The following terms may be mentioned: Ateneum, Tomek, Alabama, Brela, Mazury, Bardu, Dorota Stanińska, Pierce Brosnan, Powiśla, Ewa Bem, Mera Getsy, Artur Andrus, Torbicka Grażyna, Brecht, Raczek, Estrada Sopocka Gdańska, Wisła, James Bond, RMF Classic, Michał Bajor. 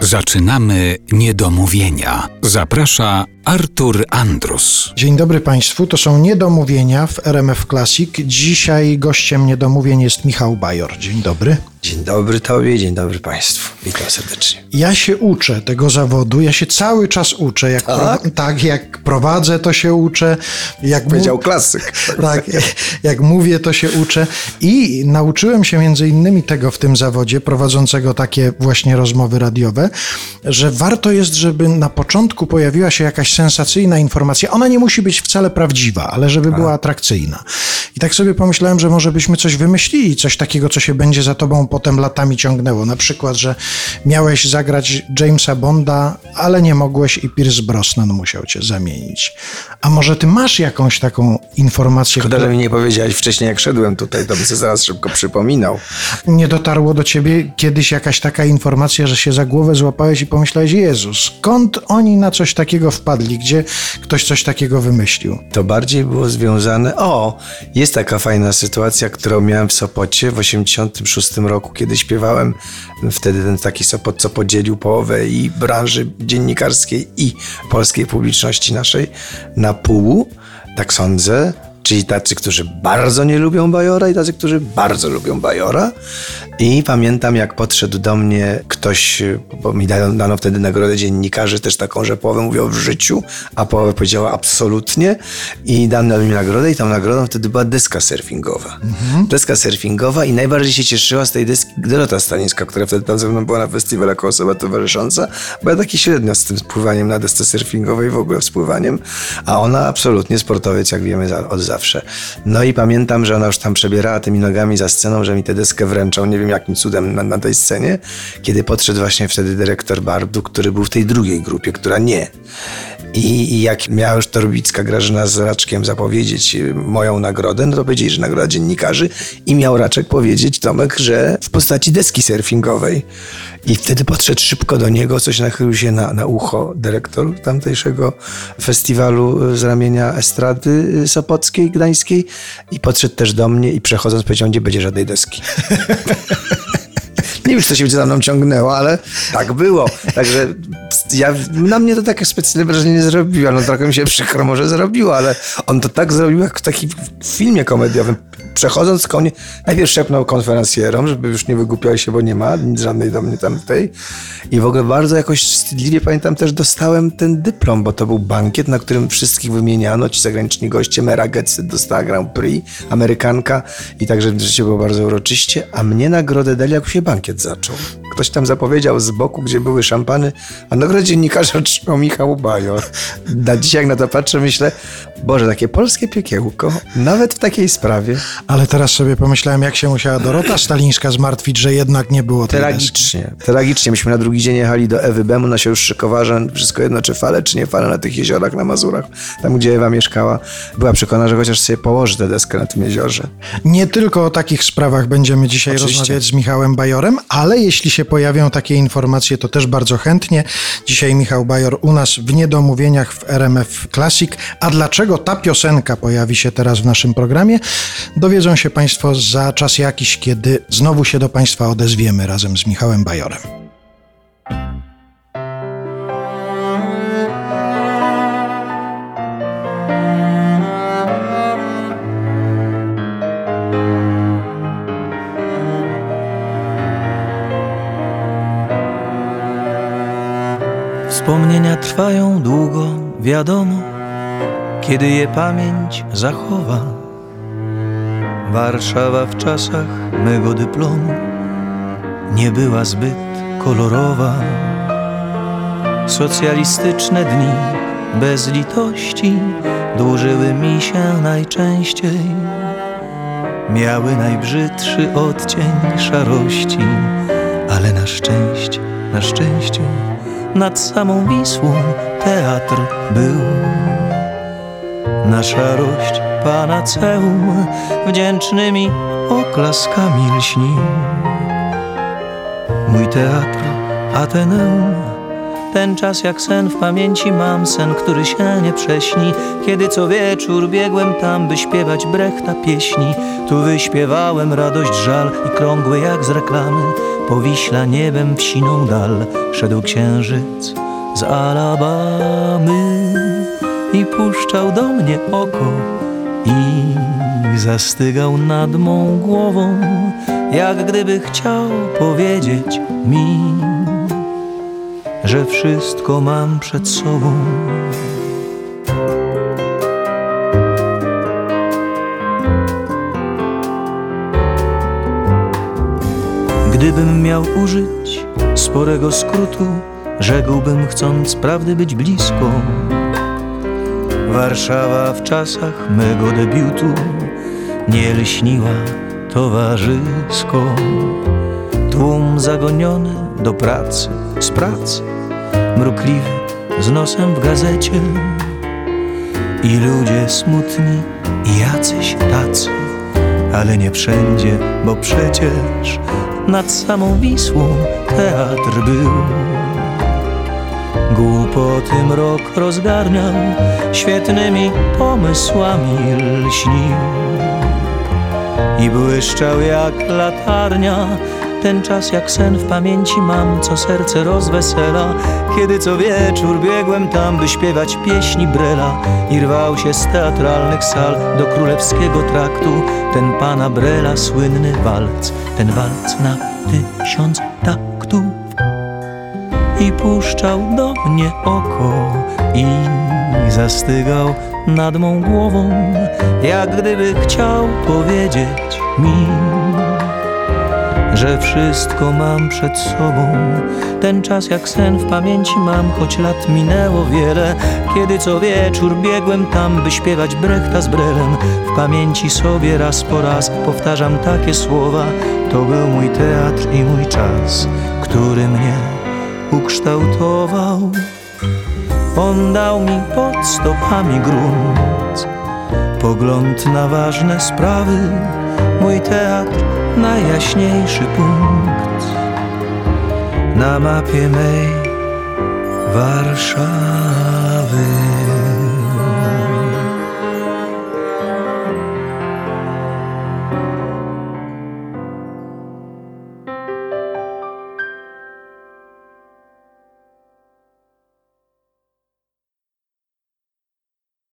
Zaczynamy Niedomówienia. Zaprasza Artur Andrus. Dzień dobry Państwu, to są Niedomówienia w RMF Classic. Dzisiaj gościem Niedomówień jest Michał Bajor. Dzień dobry. Dzień dobry Tobie, dzień dobry Państwu. Witam serdecznie. Ja się uczę tego zawodu, ja się cały czas uczę. Jak prowadzę, to się uczę. Jak powiedział klasyk. Tak, jak mówię, to się uczę. I nauczyłem się między innymi tego w tym zawodzie, prowadzącego takie właśnie rozmowy radiowe, że warto jest, żeby na początku pojawiła się jakaś sensacyjna informacja. Ona nie musi być wcale prawdziwa, ale żeby była atrakcyjna. I tak sobie pomyślałem, że może byśmy coś wymyślili, coś takiego, co się będzie za tobą potem latami ciągnęło. Na przykład, że miałeś zagrać Jamesa Bonda, ale nie mogłeś i Pierce Brosnan musiał cię zamienić. A może ty masz jakąś taką informację? Szkoda, że mi nie powiedziałeś wcześniej, jak szedłem tutaj, to bym sobie zaraz szybko przypominał. Nie dotarło do ciebie kiedyś jakaś taka informacja, że się za głowę złapałeś i pomyślałeś, Jezu, skąd oni na coś takiego wpadli? Gdzie ktoś coś takiego wymyślił? To bardziej było związane... jest taka fajna sytuacja, którą miałem w Sopocie w 86 roku, kiedy śpiewałem. Wtedy ten taki Sopot, co podzielił połowę i branży dziennikarskiej i polskiej publiczności naszej na pół, tak sądzę. Czyli tacy, którzy bardzo nie lubią Bajora i tacy, którzy bardzo lubią Bajora. I pamiętam, jak podszedł do mnie ktoś, bo mi dano wtedy nagrodę dziennikarzy, też taką, że połowę mówią w życiu, a połowę powiedziała absolutnie. I dano mi nagrodę i tą nagrodą wtedy była deska surfingowa. Mhm. Deska surfingowa i najbardziej się cieszyła z tej deski Dorota Stanińska, która wtedy tam ze mną była na festiwalu jako osoba towarzysząca. Była taki średnio z tym spływaniem na desce surfingowej, w ogóle spływaniem. A ona absolutnie sportowiec, jak wiemy, od zawsze. No i pamiętam, że ona już tam przebierała tymi nogami za sceną, że mi tę deskę wręczą, nie wiem jakim cudem na tej scenie, kiedy podszedł właśnie wtedy dyrektor Bardu, który był w tej drugiej grupie, która nie. I jak miała już Torbicka Grażyna z Raczkiem zapowiedzieć moją nagrodę, no to powiedzieli, że nagroda dziennikarzy i miał Raczek powiedzieć, Tomek, że w postaci deski surfingowej. I wtedy podszedł szybko do niego, coś nachylił się na ucho dyrektor tamtejszego festiwalu z ramienia Estrady Sopockiej Gdańskiej i podszedł też do mnie i przechodząc powiedział, nie będzie żadnej deski. Nie wiem, co się za mną ciągnęło, ale tak było. Także na mnie to takie specjalne wrażenie zrobiło. No trochę mi się przykro może zrobiło, ale on to tak zrobił, jak w takim filmie komediowym. Przechodząc koło mnie, najpierw szepnął konferencjerom, żeby już nie wygłupiał się, bo nie ma nic żadnej do mnie tamtej. I w ogóle bardzo jakoś wstydliwie, pamiętam, też dostałem ten dyplom, bo to był bankiet, na którym wszystkich wymieniano, ci zagraniczni goście. Mera Getsy dostała Grand Prix, Amerykanka i także życie było bardzo uroczyście, a mnie nagrodę dali, jak się bankiet zaczął. Ktoś tam zapowiedział z boku, gdzie były szampany, a nagrodę dziennikarza otrzymał Michał Bajor. Na dzisiaj, jak na to patrzę, myślę, Boże, takie polskie piekiełko, nawet w takiej sprawie. Ale teraz sobie pomyślałem, jak się musiała Dorota Stalińska zmartwić, że jednak nie było tej Tragicznie. Myśmy na drugi dzień jechali do Ewy Bem, ona się już szykowała, że wszystko jedno, czy fale, czy nie fale na tych jeziorach, na Mazurach, tam gdzie Ewa mieszkała. Była przekonana, że chociaż sobie położy tę deskę na tym jeziorze. Nie tylko o takich sprawach będziemy dzisiaj rozmawiać z Michałem Bajorem, ale jeśli się pojawią takie informacje, to też bardzo chętnie. Dzisiaj Michał Bajor u nas w Niedomówieniach w RMF Classic. A dlaczego ta piosenka pojawi się teraz w naszym programie? Dowiedzą się Państwo za czas jakiś, kiedy znowu się do Państwa odezwiemy razem z Michałem Bajorem. Wspomnienia trwają długo, wiadomo, kiedy je pamięć zachowa. Warszawa w czasach mego dyplomu nie była zbyt kolorowa. Socjalistyczne dni bez litości dłużyły mi się najczęściej. Miały najbrzydszy odcień szarości, ale na szczęście nad samą Wisłą teatr był. Na szarość panaceum wdzięcznymi oklaskami lśni. Mój teatr Ateneum, ten czas jak sen w pamięci mam, sen, który się nie prześni. Kiedy co wieczór biegłem tam, by śpiewać Brechta pieśni, tu wyśpiewałem radość, żal i krągły jak z reklamy. Powiśla niebem w siną dal, szedł księżyc z Alabamy i puszczał do mnie oko i zastygał nad mą głową, jak gdyby chciał powiedzieć mi, że wszystko mam przed sobą. Gdybym miał użyć sporego skrótu, rzekłbym, chcąc prawdy być blisko: Warszawa w czasach mego debiutu nie lśniła towarzysko. Tłum zagoniony do pracy, z pracy mrukliwy, z nosem w gazecie, i ludzie smutni i jacyś tacy, ale nie wszędzie, bo przecież nad samą Wisłą teatr był. Głupoty mrok rozgarniał, świetnymi pomysłami lśnił i błyszczał jak latarnia. Ten czas jak sen w pamięci mam, co serce rozwesela, kiedy co wieczór biegłem tam, by śpiewać pieśni Brela, i rwał się z teatralnych sal do królewskiego traktu ten pana Brela słynny walc, ten walc na 1000 taktów. I puszczał do mnie oko i zastygał nad mą głową, jak gdyby chciał powiedzieć mi, że wszystko mam przed sobą. Ten czas jak sen w pamięci mam, choć lat minęło wiele, kiedy co wieczór biegłem tam, by śpiewać Brechta z Brelem. W pamięci sobie raz po raz powtarzam takie słowa: to był mój teatr i mój czas, który mnie ukształtował. On dał mi pod stopami grunt, pogląd na ważne sprawy, mój teatr najjaśniejszy punkt na mapie mej Warszawy.